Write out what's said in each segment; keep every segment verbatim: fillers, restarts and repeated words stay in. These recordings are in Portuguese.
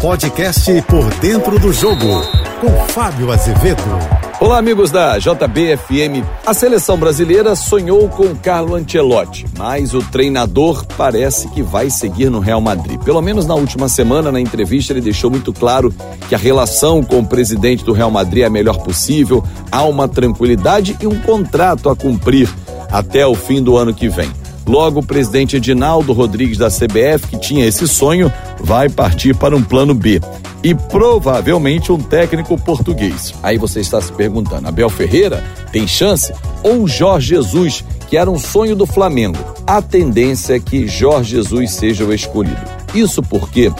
Podcast Por Dentro do Jogo, com Fábio Azevedo. Olá, amigos da J B F M. A seleção brasileira sonhou com Carlo Ancelotti, mas o treinador parece que vai seguir no Real Madrid. Pelo menos na última semana, na entrevista, ele deixou muito claro que a relação com o presidente do Real Madrid é a melhor possível, há uma tranquilidade e um contrato a cumprir até o fim do ano que vem. Logo, o presidente Edinaldo Rodrigues da C B F, que tinha esse sonho, vai partir para um plano B. E provavelmente um técnico português. Aí você está se perguntando, Abel Ferreira tem chance? Ou Jorge Jesus, que era um sonho do Flamengo? A tendência é que Jorge Jesus seja o escolhido. Isso porque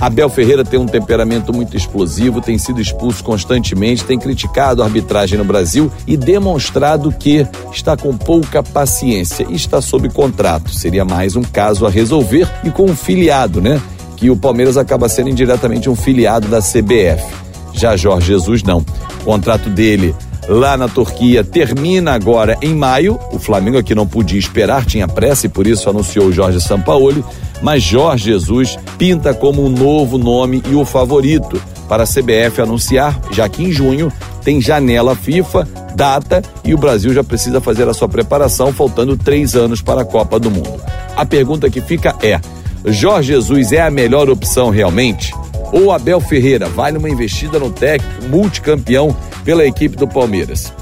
Abel Ferreira tem um temperamento muito explosivo, tem sido expulso constantemente, tem criticado a arbitragem no Brasil e demonstrado que está com pouca paciência e está sob contrato. Seria mais um caso a resolver e com um filiado, né? Que o Palmeiras acaba sendo indiretamente um filiado da C B F. Já Jorge Jesus não. O contrato dele lá na Turquia termina agora em maio. O Flamengo aqui não podia esperar, tinha pressa e por isso anunciou o Jorge Sampaoli. Mas Jorge Jesus pinta como um novo nome e o favorito para a C B F anunciar, já que em junho tem janela FIFA, data, e o Brasil já precisa fazer a sua preparação, faltando três anos para a Copa do Mundo. A pergunta que fica é: Jorge Jesus é a melhor opção realmente? Ou Abel Ferreira vai numa investida no técnico multicampeão pela equipe do Palmeiras?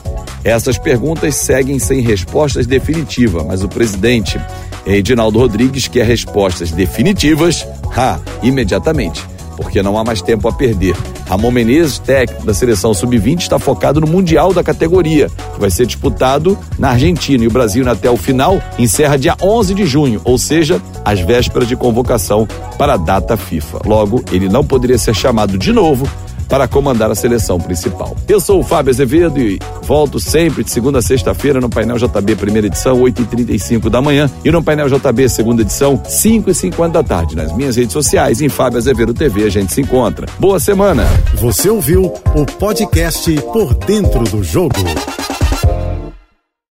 Essas perguntas seguem sem respostas definitivas, mas o presidente Edinaldo Rodrigues quer respostas definitivas, ha, imediatamente, porque não há mais tempo a perder. Ramon Menezes, técnico da seleção sub vinte, está focado no Mundial da categoria, que vai ser disputado na Argentina, e o Brasil, até o final, encerra dia onze de junho, ou seja, às vésperas de convocação para a data FIFA. Logo, ele não poderia ser chamado de novo para comandar a seleção principal. Eu sou o Fábio Azevedo e volto sempre de segunda a sexta-feira no Painel J B, primeira edição, oito e trinta e cinco da manhã, e no Painel J B, segunda edição, cinco e cinquenta da tarde. Nas minhas redes sociais, em Fábio Azevedo T V, a gente se encontra. Boa semana! Você ouviu o podcast Por Dentro do Jogo.